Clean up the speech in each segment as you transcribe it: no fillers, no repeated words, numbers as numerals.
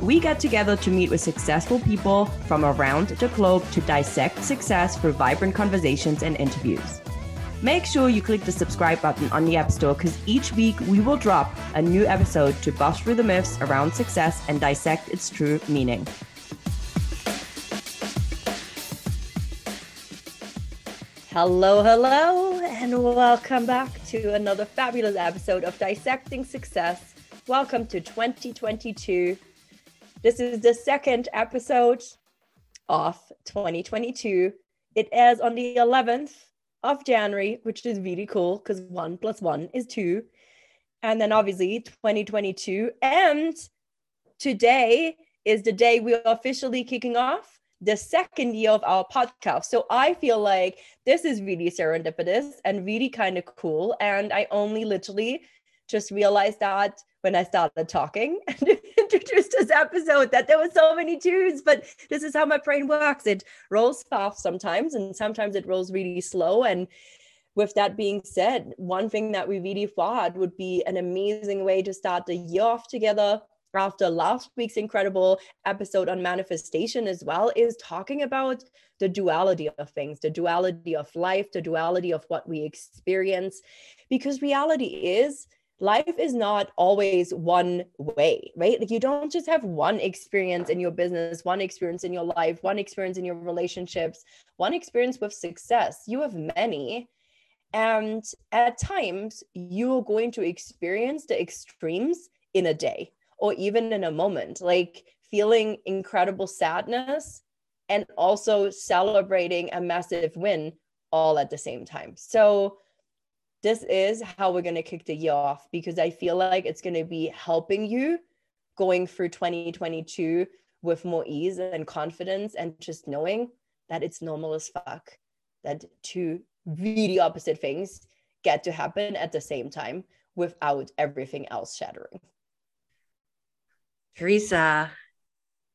We get together to meet with successful people from around the globe to dissect success through vibrant conversations and interviews. Make sure you click the subscribe button on the App Store, because each week we will drop a new episode to bust through the myths around success and dissect its true meaning. Hello, hello, and welcome back to another fabulous episode of Dissecting Success. Welcome to 2022. This is the second episode of 2022. It airs on the 11th of January, which is really cool because 1 + 1 is 2. And then obviously 2022. And today is the day we are officially kicking off the second year of our podcast. So I feel like this is really serendipitous and really kind of cool. And I only literally just realized that when I started talking and introduced this episode, that there were so many tunes, but this is how my brain works. It rolls fast sometimes, and sometimes it rolls really slow. And with that being said, one thing that we really thought would be an amazing way to start the year off together after last week's incredible episode on manifestation as well, is talking about the duality of things, the duality of life, the duality of what we experience, because reality is life is not always one way, right? Like you don't just have one experience in your business, one experience in your life, one experience in your relationships, one experience with success. You have many. And at times you're going to experience the extremes in a day, or even in a moment, like feeling incredible sadness and also celebrating a massive win all at the same time. So this is how we're going to kick the year off, because I feel like it's going to be helping you going through 2022 with more ease and confidence, and just knowing that it's normal as fuck that two really opposite things get to happen at the same time without everything else shattering. Teresa,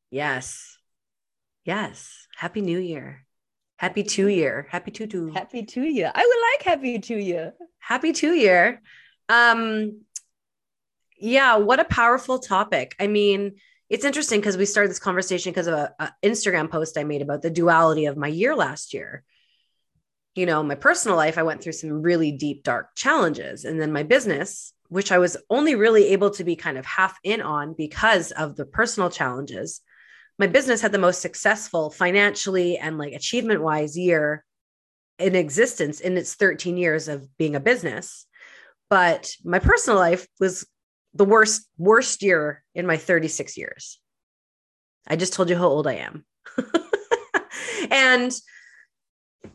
yes. Happy New Year. Happy 2 year. Happy 2 year. I would like happy 2 year. Happy 2 year. Yeah, what a powerful topic. I mean, it's interesting because we started this conversation because of an Instagram post I made about the duality of my year last year. You know, my personal life, I went through some really deep, dark challenges. And then my business, which I was only really able to be kind of half in on because of the personal challenges. My business had the most successful financially and like achievement-wise year in existence in its 13 years of being a business. But my personal life was the worst year in my 36 years. I just told you how old I am. And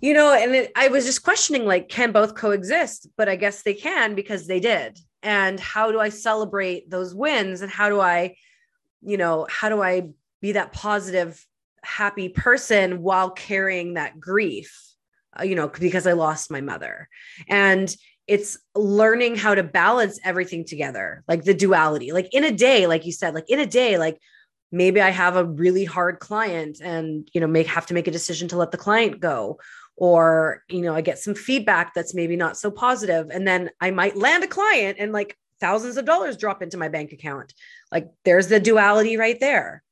I was just questioning, like, can both coexist? But I guess they can, because they did. And how do I celebrate those wins? And how do I be that positive, happy person while carrying that grief, because I lost my mother? And it's learning how to balance everything together, like the duality, like in a day, like you said, like in a day, like maybe I have a really hard client and, have to make a decision to let the client go. Or, I get some feedback that's maybe not so positive. And then I might land a client and like thousands of dollars drop into my bank account. Like there's the duality right there.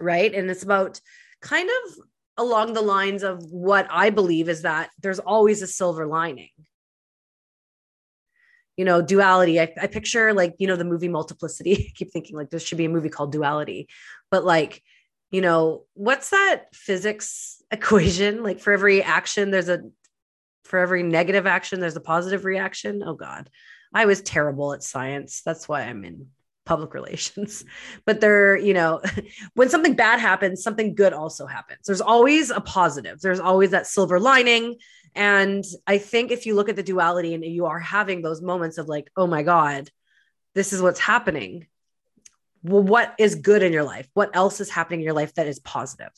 Right. And it's about kind of along the lines of what I believe is that there's always a silver lining. Duality. I picture like, the movie Multiplicity. I keep thinking like there should be a movie called Duality, but like, you know, what's that physics equation? Like for every action, for every negative action, there's a positive reaction. Oh God, I was terrible at science. That's why I'm in public relations, but they're, you know, when something bad happens, something good also happens. There's always a positive. There's always that silver lining. And I think if you look at the duality and you are having those moments of like, oh my God, this is what's happening. Well, what is good in your life? What else is happening in your life that is positive?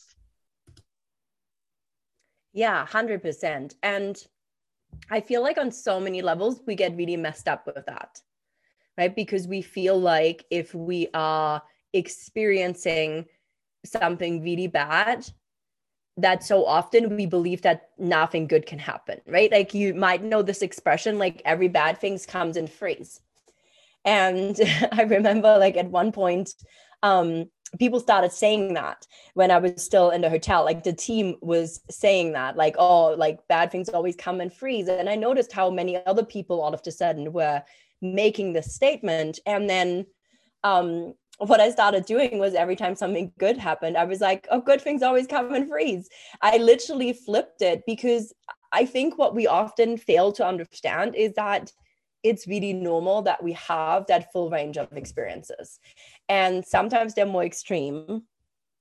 Yeah, 100%. And I feel like on so many levels, we get really messed up with that, right? Because we feel like if we are experiencing something really bad, that so often we believe that nothing good can happen, right? Like you might know this expression, like every bad thing comes in threes. And I remember like at one point, people started saying that when I was still in the hotel, like the team was saying that, like, oh, like bad things always come in threes. And I noticed how many other people all of a sudden were making this statement. And then what I started doing was every time something good happened, I was like, oh, good things always come in threes. I literally flipped it, because I think what we often fail to understand is that it's really normal that we have that full range of experiences. And sometimes they're more extreme.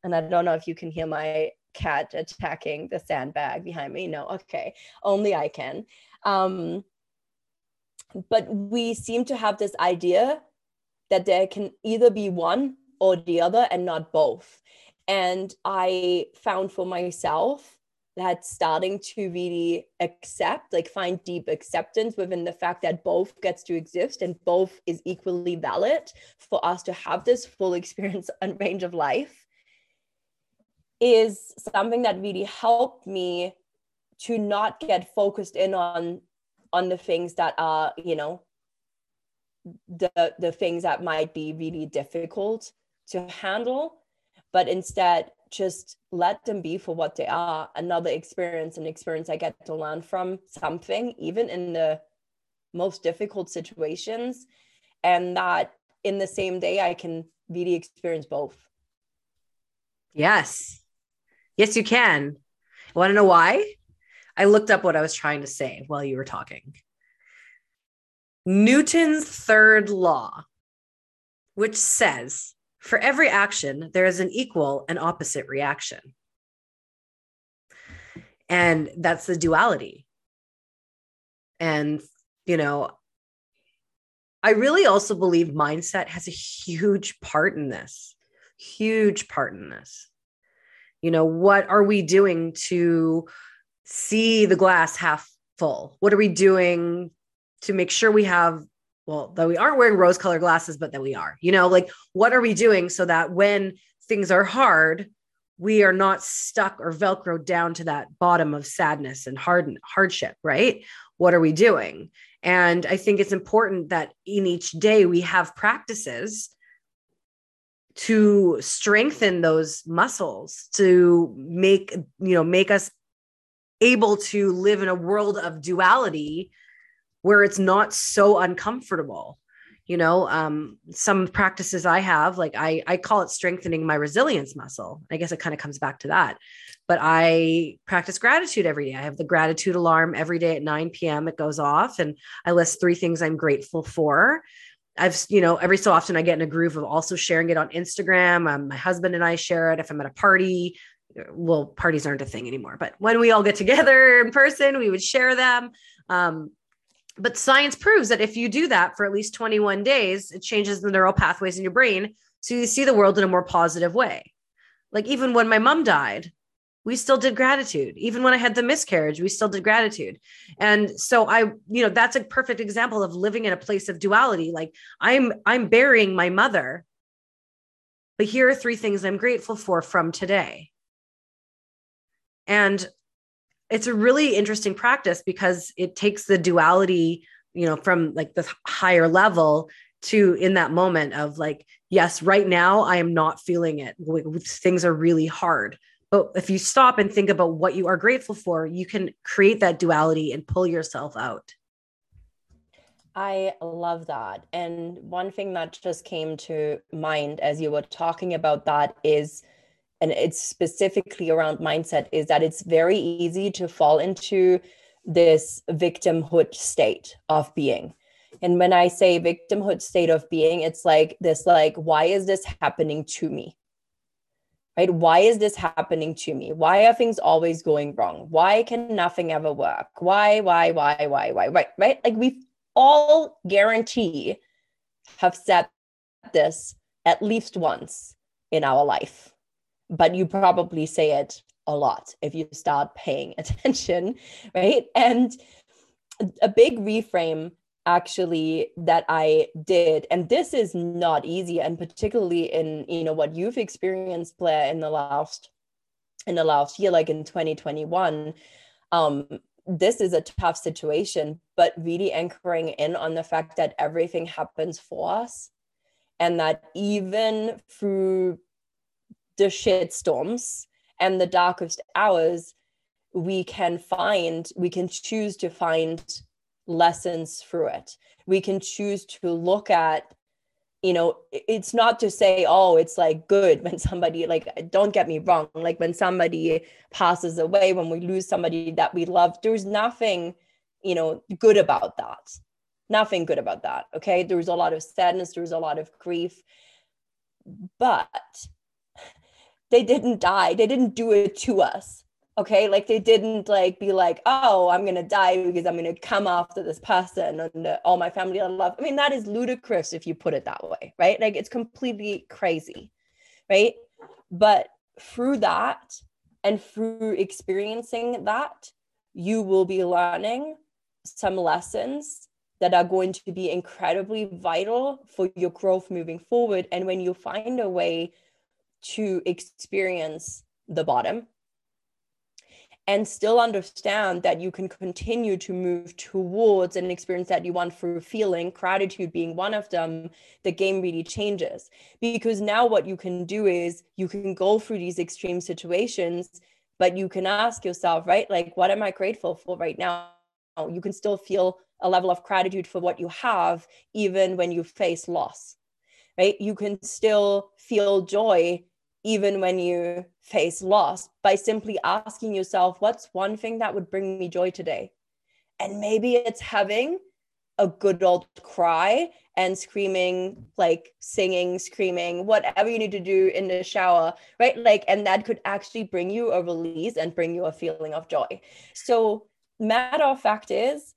And I don't know if you can hear my cat attacking the sandbag behind me. No, okay. Only I can. But we seem to have this idea that there can either be one or the other and not both. And I found for myself that starting to really accept, like find deep acceptance within the fact that both gets to exist and both is equally valid for us to have this full experience and range of life, is something that really helped me to not get focused in on the things that are, you know, the things that might be really difficult to handle, but instead just let them be for what they are, another experience, an experience I get to learn from something, even in the most difficult situations. And that in the same day, I can really experience both. Yes. Yes, you can. I want to know why? I looked up what I was trying to say while you were talking. Newton's third law, which says, for every action, there is an equal and opposite reaction. And that's the duality. And, you know, I really also believe mindset has a huge part in this, You know, what are we doing to see the glass half full? What are we doing to make sure we have, well, though we aren't wearing rose-colored glasses, but that we are, you know, like, what are we doing so that when things are hard, we are not stuck or Velcroed down to that bottom of sadness and hardship, right? What are we doing? And I think it's important that in each day we have practices to strengthen those muscles, to make, you know, make us able to live in a world of duality where it's not so uncomfortable. You know, some practices I have, like I call it strengthening my resilience muscle. I guess it kind of comes back to that, but I practice gratitude every day. I have the gratitude alarm every day at 9 PM. It goes off and I list 3 things I'm grateful for. I've, you know, every so often I get in a groove of also sharing it on Instagram. My husband and I share it. If I'm at a party, well, parties aren't a thing anymore, but when we all get together in person, we would share them. But science proves that if you do that for at least 21 days, it changes the neural pathways in your brain. So you see the world in a more positive way. Like even when my mom died, we still did gratitude. Even when I had the miscarriage, we still did gratitude. And so I, you know, that's a perfect example of living in a place of duality. Like I'm burying my mother, but here are 3 things I'm grateful for from today. And it's a really interesting practice because it takes the duality, you know, from like the higher level to in that moment of like, yes, right now I am not feeling it. Things are really hard. But if you stop and think about what you are grateful for, you can create that duality and pull yourself out. I love that. And one thing that just came to mind as you were talking about that is and it's specifically around mindset, is that it's very easy to fall into this victimhood state of being. And when I say victimhood state of being, it's like this, like, why is this happening to me? Right? Why is this happening to me? Why are things always going wrong? Why can nothing ever work? Why, right? Like, we all guarantee have said this at least once in our life, but you probably say it a lot if you start paying attention, right? And a big reframe actually that I did, and this is not easy, and particularly in, you know, what you've experienced, Blair, in the last year, like in 2021, this is a tough situation, but really anchoring in on the fact that everything happens for us, and that even through the shitstorms and the darkest hours, we can choose to find lessons through it. We can choose to look at, you know, it's not to say, oh, it's like good when somebody, like, don't get me wrong, like when somebody passes away, when we lose somebody that we love, there's nothing, you know, good about that. Nothing good about that. Okay. There's a lot of sadness. There's a lot of grief, but they didn't die. They didn't do it to us. Okay, like they didn't like be like, oh, I'm going to die because I'm going to come after this person and all my family I love. I mean, that is ludicrous if you put it that way, right? Like it's completely crazy, right? But through that and through experiencing that, you will be learning some lessons that are going to be incredibly vital for your growth moving forward. And when you find a way to experience the bottom, and still understand that you can continue to move towards an experience that you want through feeling, gratitude being one of them, the game really changes. Because now what you can do is you can go through these extreme situations, but you can ask yourself, right? Like, what am I grateful for right now? You can still feel a level of gratitude for what you have, even when you face loss, right? You can still feel joy even when you face loss, by simply asking yourself, what's one thing that would bring me joy today? And maybe it's having a good old cry and screaming, like singing, screaming, whatever you need to do in the shower, right? Like, and that could actually bring you a release and bring you a feeling of joy. So matter of fact is,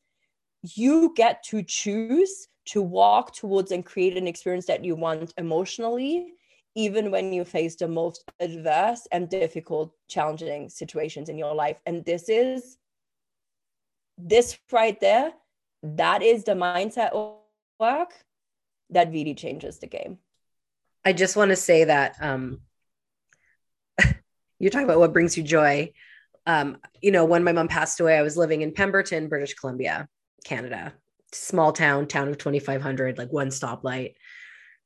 you get to choose to walk towards and create an experience that you want emotionally, even when you face the most adverse and difficult, challenging situations in your life. And this right there, that is the mindset work that really changes the game. I just want to say that you're talking about what brings you joy. You know, when my mom passed away, I was living in Pemberton, British Columbia, Canada, small town of 2,500, like one stoplight.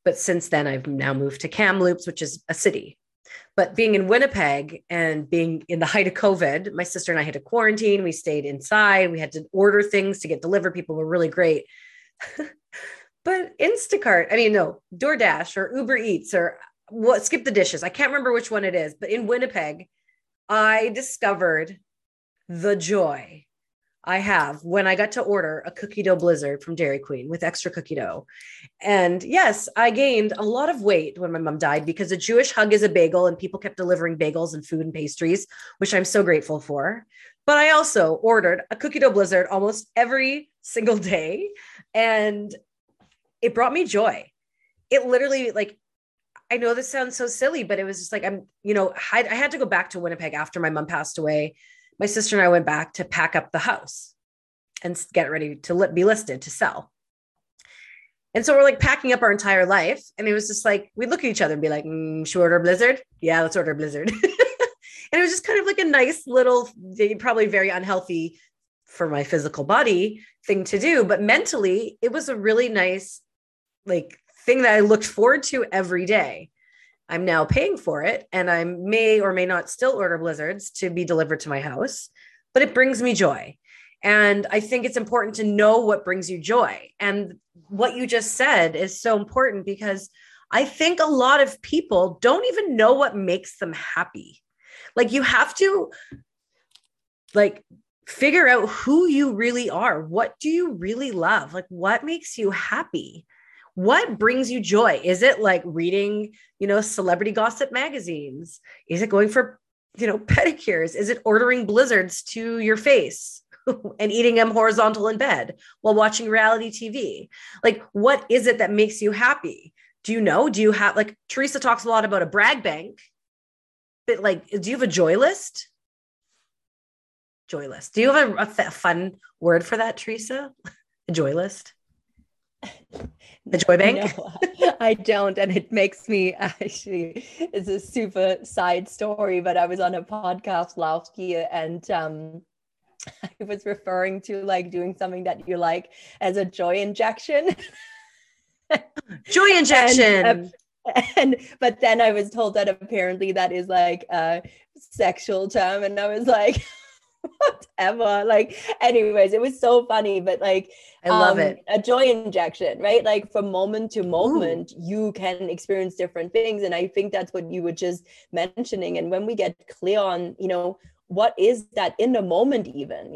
But since then, I've now moved to Kamloops, which is a city. But being in Winnipeg and being in the height of COVID, my sister and I had to quarantine. We stayed inside. We had to order things to get delivered. People were really great. But DoorDash or Uber Eats or what? Skip the Dishes. I can't remember which one it is. But in Winnipeg, I discovered the joy I have when I got to order a cookie dough blizzard from Dairy Queen with extra cookie dough. And yes, I gained a lot of weight when my mom died because a Jewish hug is a bagel and people kept delivering bagels and food and pastries, which I'm so grateful for. But I also ordered a cookie dough blizzard almost every single day and it brought me joy. It literally, like, I know this sounds so silly, but it was just like, I had to go back to Winnipeg after my mom passed away. My sister and I went back to pack up the house and get ready to be listed to sell. And so we're like packing up our entire life. And it was just like, we'd look at each other and be like, should we order a blizzard? Yeah, let's order a blizzard. And it was just kind of like a nice little, probably very unhealthy for my physical body thing to do. But mentally, it was a really nice, like, thing that I looked forward to every day. I'm now paying for it and I may or may not still order blizzards to be delivered to my house, but it brings me joy. And I think it's important to know what brings you joy. And what you just said is so important because I think a lot of people don't even know what makes them happy. Like, you have to figure out who you really are. What do you really love? Like, what makes you happy? What brings you joy? Is it like reading, celebrity gossip magazines? Is it going for, pedicures? Is it ordering blizzards to your face and eating them horizontal in bed while watching reality TV? Like, what is it that makes you happy? Do you know? Do you have, like, Teresa talks a lot about a brag bank, but do you have a joy list? Joy list. Do you have a fun word for that, Teresa? A joy list? The joy bank? No, I don't. And it makes me actually, it's a super side story, but I was on a podcast last year and I was referring to doing something that you like as a joy injection. Joy injection. But then I was told that apparently that is a sexual term. And I was like, whatever. Anyways, it was so funny, but I love it. A joy injection, right? From moment to moment, you can experience different things. And I think that's what you were just mentioning. And when we get clear on, what is that in the moment, even,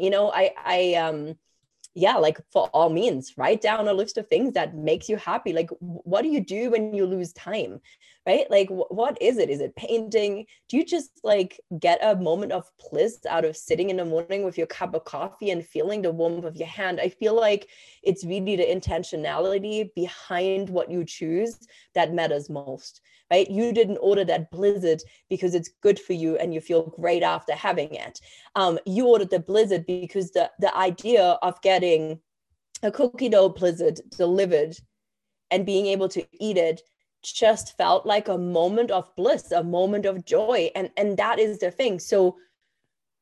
for all means, write down a list of things that makes you happy. What do you do when you lose time, right? What is it? Is it painting? Do you just get a moment of bliss out of sitting in the morning with your cup of coffee and feeling the warmth of your hand? I feel like it's really the intentionality behind what you choose that matters most, right? You didn't order that blizzard because it's good for you and you feel great after having it. You ordered the blizzard because the idea of getting a cookie dough blizzard delivered and being able to eat it just felt like a moment of bliss, a moment of joy. And that is the thing. So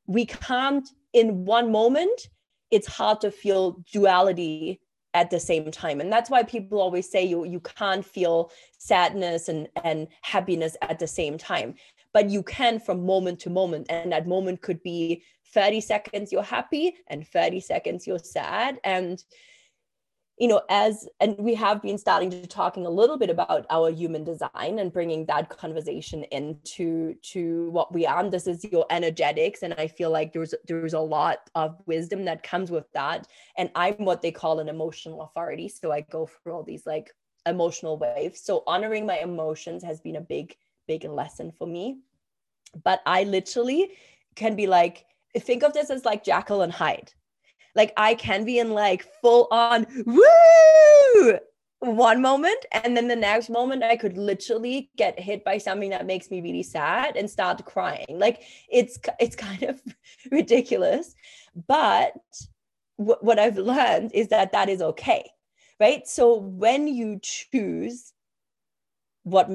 we can't, in one moment, it's hard to feel duality at the same time. And that's why people always say you can't feel sadness and happiness at the same time, but you can from moment to moment. And that moment could be 30 seconds you're happy and 30 seconds you're sad. And, and we have been starting to talking a little bit about our human design and bringing that conversation into what we are. And this is your energetics. And I feel like there's a lot of wisdom that comes with that. And I'm what they call an emotional authority. So I go through all these emotional waves. So honoring my emotions has been a big, big lesson for me. But I literally can be think of this as Jekyll and Hyde. I can be in full on woo one moment. And then the next moment I could literally get hit by something that makes me really sad and start crying. It's kind of ridiculous, but what I've learned is that is okay. Right. So when you choose what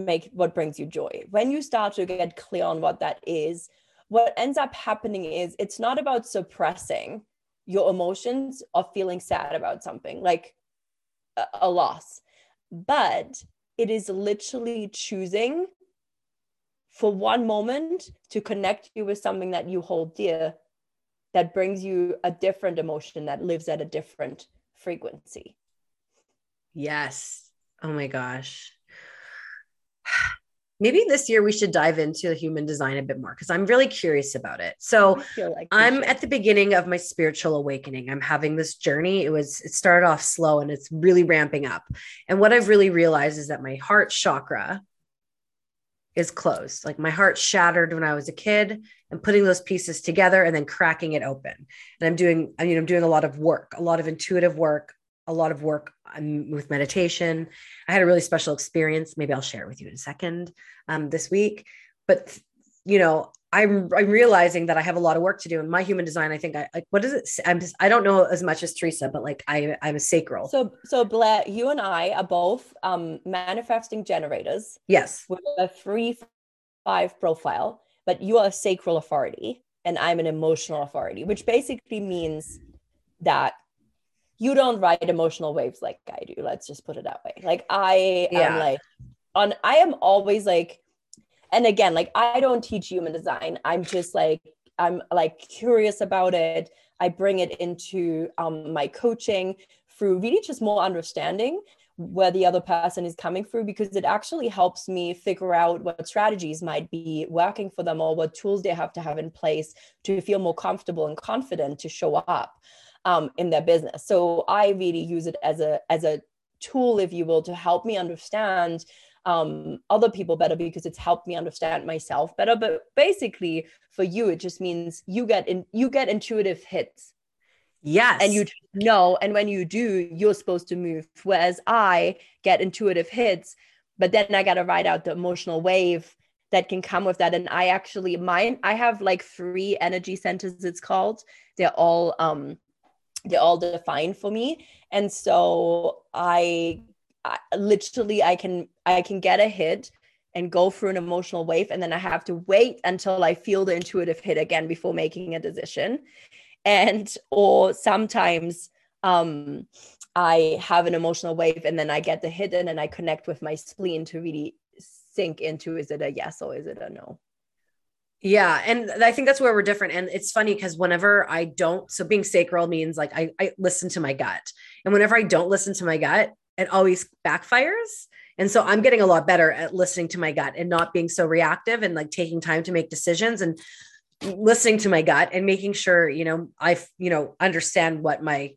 brings you joy, when you start to get clear on what that is, what ends up happening is it's not about suppressing your emotions or feeling sad about something like a loss, but it is literally choosing for one moment to connect you with something that you hold dear that brings you a different emotion that lives at a different frequency. Yes. Oh my gosh. Maybe this year we should dive into human design a bit more because I'm really curious about it. So I'm at the beginning of my spiritual awakening. I'm having this journey. It started off slow and it's really ramping up. And what I've really realized is that my heart chakra is closed. My heart shattered when I was a kid, and putting those pieces together and then cracking it open. And I'm doing a lot of work, a lot of intuitive work, a lot of work with meditation. I had a really special experience. Maybe I'll share it with you in a second this week, but I'm realizing that I have a lot of work to do in my human design. I think what is it? I don't know as much as Teresa, but I'm a sacral. So Blair, you and I are both manifesting generators. Yes. With a 3-5 profile, but you are a sacral authority and I'm an emotional authority, which basically means that you don't ride emotional waves like I do. Let's just put it that way. I am always and again, I don't teach human design. I'm just I'm curious about it. I bring it into my coaching through really just more understanding, where the other person is coming through, because it actually helps me figure out what strategies might be working for them or what tools they have to have in place to feel more comfortable and confident to show up in their business. So I really use it as a tool, if you will, to help me understand other people better, because it's helped me understand myself better. But basically for you, it just means you get intuitive hits. Yes. And you know, and when you do, you're supposed to move. Whereas I get intuitive hits, but then I got to ride out the emotional wave that can come with that. And I actually, I have like 3 energy centers, it's called. They're all defined for me. And so I literally can get a hit and go through an emotional wave. And then I have to wait until I feel the intuitive hit again before making a decision. And, or sometimes I have an emotional wave and then I get the hit and then I connect with my spleen to really sink into, is it a yes or is it a no? Yeah. And I think that's where we're different. And it's funny because whenever I don't, so being sacral means like I listen to my gut, and whenever I don't listen to my gut, it always backfires. And so I'm getting a lot better at listening to my gut and not being so reactive and like taking time to make decisions and listening to my gut and making sure, I understand what my,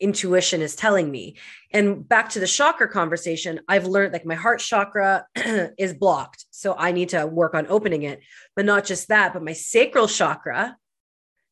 intuition is telling me. And back to the chakra conversation, I've learned like my heart chakra is blocked. So I need to work on opening it, but not just that, but my sacral chakra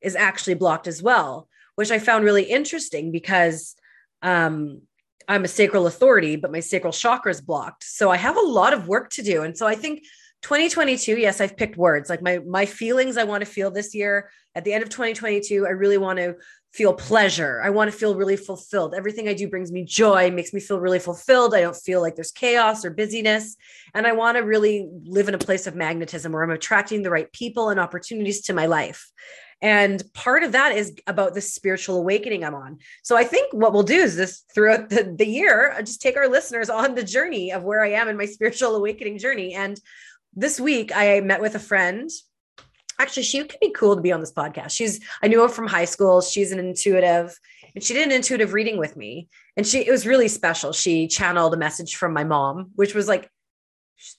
is actually blocked as well, which I found really interesting because, I'm a sacral authority, but my sacral chakra is blocked. So I have a lot of work to do. And so I think 2022, yes, I've picked words like my feelings I want to feel this year. At the end of 2022, I really want to feel pleasure. I want to feel really fulfilled. Everything I do brings me joy, makes me feel really fulfilled. I don't feel like there's chaos or busyness. And I want to really live in a place of magnetism where I'm attracting the right people and opportunities to my life. And part of that is about the spiritual awakening I'm on. So I think what we'll do is this throughout the year, I just take our listeners on the journey of where I am in my spiritual awakening journey. And this week I met with a friend. Actually, she could be cool to be on this podcast. I knew her from high school. She's an intuitive, and she did an intuitive reading with me. And it was really special. She channeled a message from my mom, which was like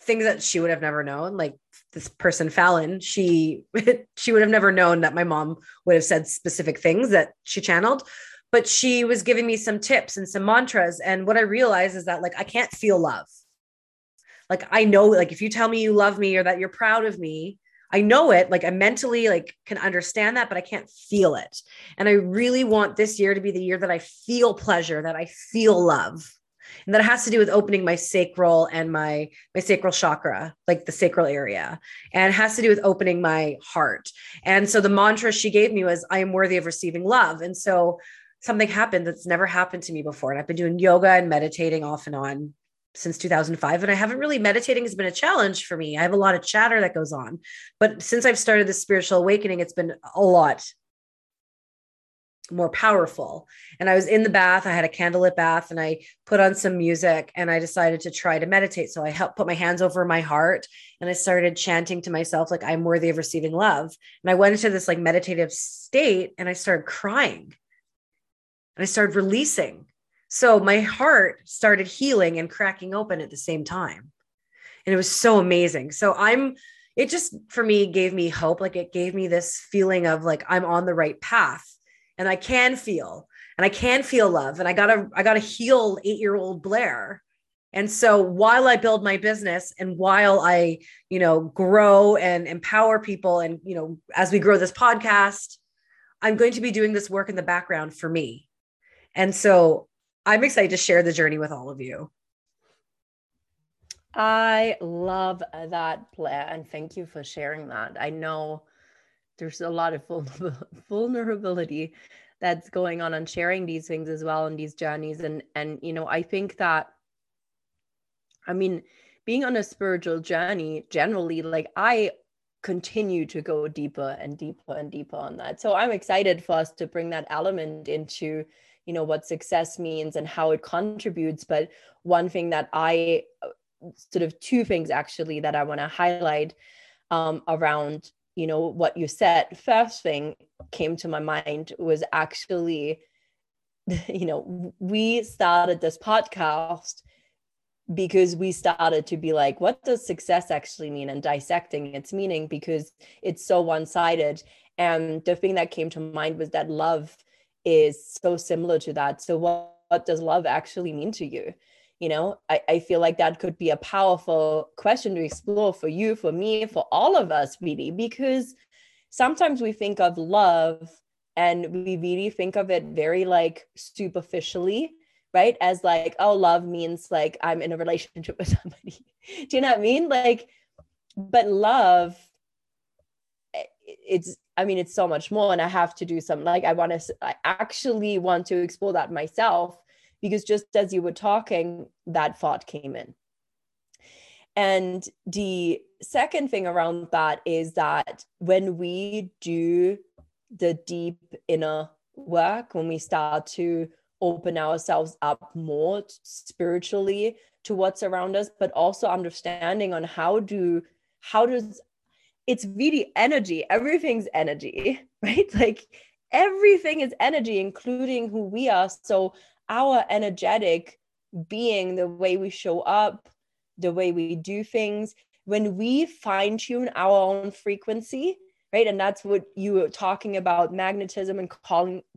things that she would have never known. Like this person, Fallon, she would have never known that my mom would have said specific things that she channeled, but she was giving me some tips and some mantras. And what I realized is that like, I can't feel love. Like I know, like if you tell me you love me or that you're proud of me, I know it, like I mentally like can understand that, but I can't feel it. And I really want this year to be the year that I feel pleasure, that I feel love. And that has to do with opening my sacral and my sacral chakra, like the sacral area, and it has to do with opening my heart. And so the mantra she gave me was, I am worthy of receiving love. And so something happened that's never happened to me before. And I've been doing yoga and meditating off and on since 2005. And I haven't really, meditating has been a challenge for me. I have a lot of chatter that goes on, but since I've started the spiritual awakening, it's been a lot more powerful. And I was in the bath, I had a candlelit bath, and I put on some music and I decided to try to meditate. So I helped put my hands over my heart and I started chanting to myself, like, I'm worthy of receiving love. And I went into this like meditative state and I started crying and I started releasing. So my heart started healing and cracking open at the same time. And it was so amazing. So it just, for me, gave me hope. Like it gave me this feeling of like, I'm on the right path. And I can feel, love. And I gotta heal 8-year-old Blair. And so while I build my business and while I, grow and empower people and, as we grow this podcast, I'm going to be doing this work in the background for me. And so I'm excited to share the journey with all of you. I love that, Blair. And thank you for sharing that. I know there's a lot of vulnerability that's going on sharing these things as well and these journeys. And, I think that, being on a spiritual journey generally, like I continue to go deeper and deeper and deeper on that. So I'm excited for us to bring that element into, what success means and how it contributes. But one thing that two things actually that I want to highlight around what you said, first thing came to my mind was actually you know, we started this podcast because we started to be like, what does success actually mean, and dissecting its meaning because it's so one-sided. And the thing that came to mind was that love is so similar to that. So what does love actually mean to you? You know, I feel like that could be a powerful question to explore for you, for me, for all of us really, because sometimes we think of love and we really think of it very like superficially, right? As like, oh, love means like I'm in a relationship with somebody. Do you know what I mean? Like, but love, it's, I mean, it's so much more, and I have to do some, like, I actually want to explore that myself, because just as you were talking, that thought came in. And the second thing around that is that when we do the deep inner work, when we start to open ourselves up more spiritually to what's around us, but also understanding on how does it's really energy. Everything's energy, right? Like everything is energy, including who we are. So our energetic being, the way we show up, the way we do things, when we fine tune our own frequency, right? And that's what you were talking about, magnetism and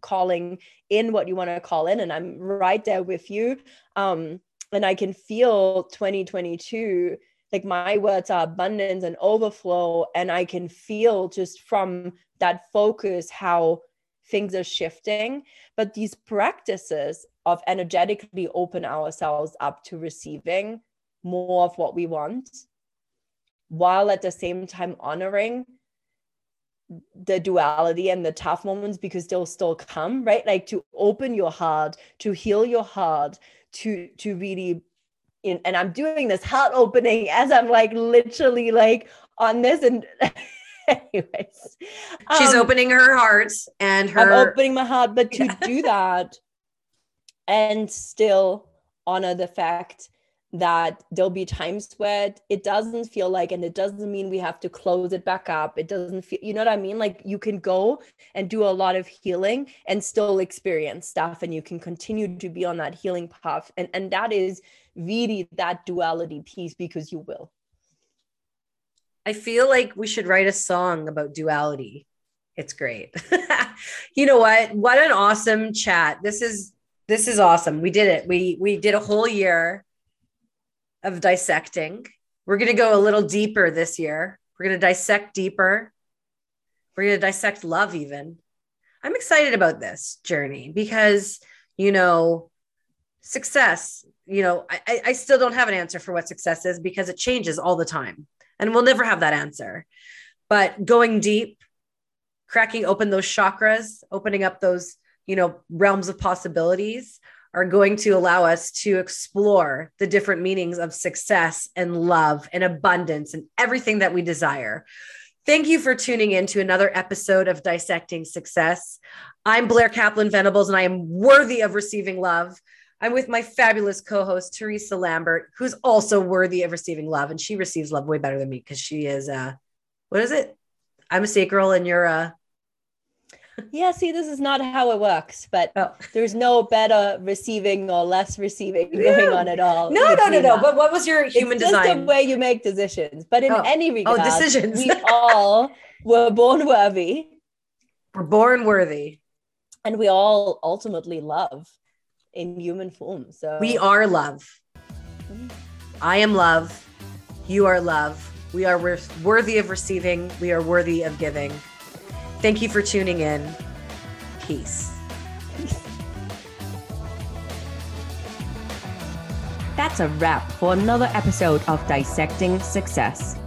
calling in what you want to call in. And I'm right there with you. And I can feel 2022, like my words are abundance and overflow. And I can feel just from that focus, how things are shifting. But these practices of energetically open ourselves up to receiving more of what we want, while at the same time honoring the duality and the tough moments, because they'll still come, right? Like to open your heart, to heal your heart, to really, and I'm doing this heart opening as I'm like literally like on this and anyways. She's opening her heart and her. I'm opening my heart, but to do that and still honor the fact that there'll be times where it doesn't feel like, and it doesn't mean we have to close it back up. It doesn't feel, you know what I mean? Like you can go and do a lot of healing and still experience stuff, and you can continue to be on that healing path. And that is really that duality piece, because you will. I feel like we should write a song about duality. It's great. You know what? What an awesome chat. This is awesome. We did it. We did a whole year of dissecting. We're going to go a little deeper this year. We're going to dissect deeper. We're going to dissect love even. I'm excited about this journey because, you know, success, you know, I still don't have an answer for what success is because it changes all the time and we'll never have that answer. But going deep, cracking open those chakras, opening up those, you know, realms of possibilities, are going to allow us to explore the different meanings of success and love and abundance and everything that we desire. Thank you for tuning in to another episode of Dissecting Success. I'm Blair Kaplan Venables, and I am worthy of receiving love. I'm with my fabulous co-host, Teresa Lambert, who's also worthy of receiving love. And she receives love way better than me because she is, what is it? I'm a sacral and you're a... Yeah, see, this is not how it works, but There's no better receiving or less receiving going on at all. No. But what was your human design? Just the way you make decisions. But in any regard, decisions. We all were born worthy. We're born worthy. And we all ultimately love in human form. So we are love. I am love. You are love. We are worthy of receiving. We are worthy of giving. Thank you for tuning in. Peace. That's a wrap for another episode of Dissecting Success.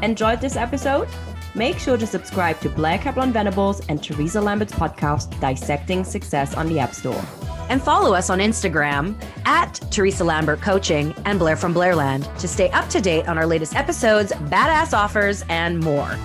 Enjoyed this episode? Make sure to subscribe to Blair Kaplan Venables and Teresa Lambert's podcast, Dissecting Success, on the App Store. And follow us on Instagram at Teresa Lambert Coaching and Blair from Blairland to stay up to date on our latest episodes, badass offers, and more.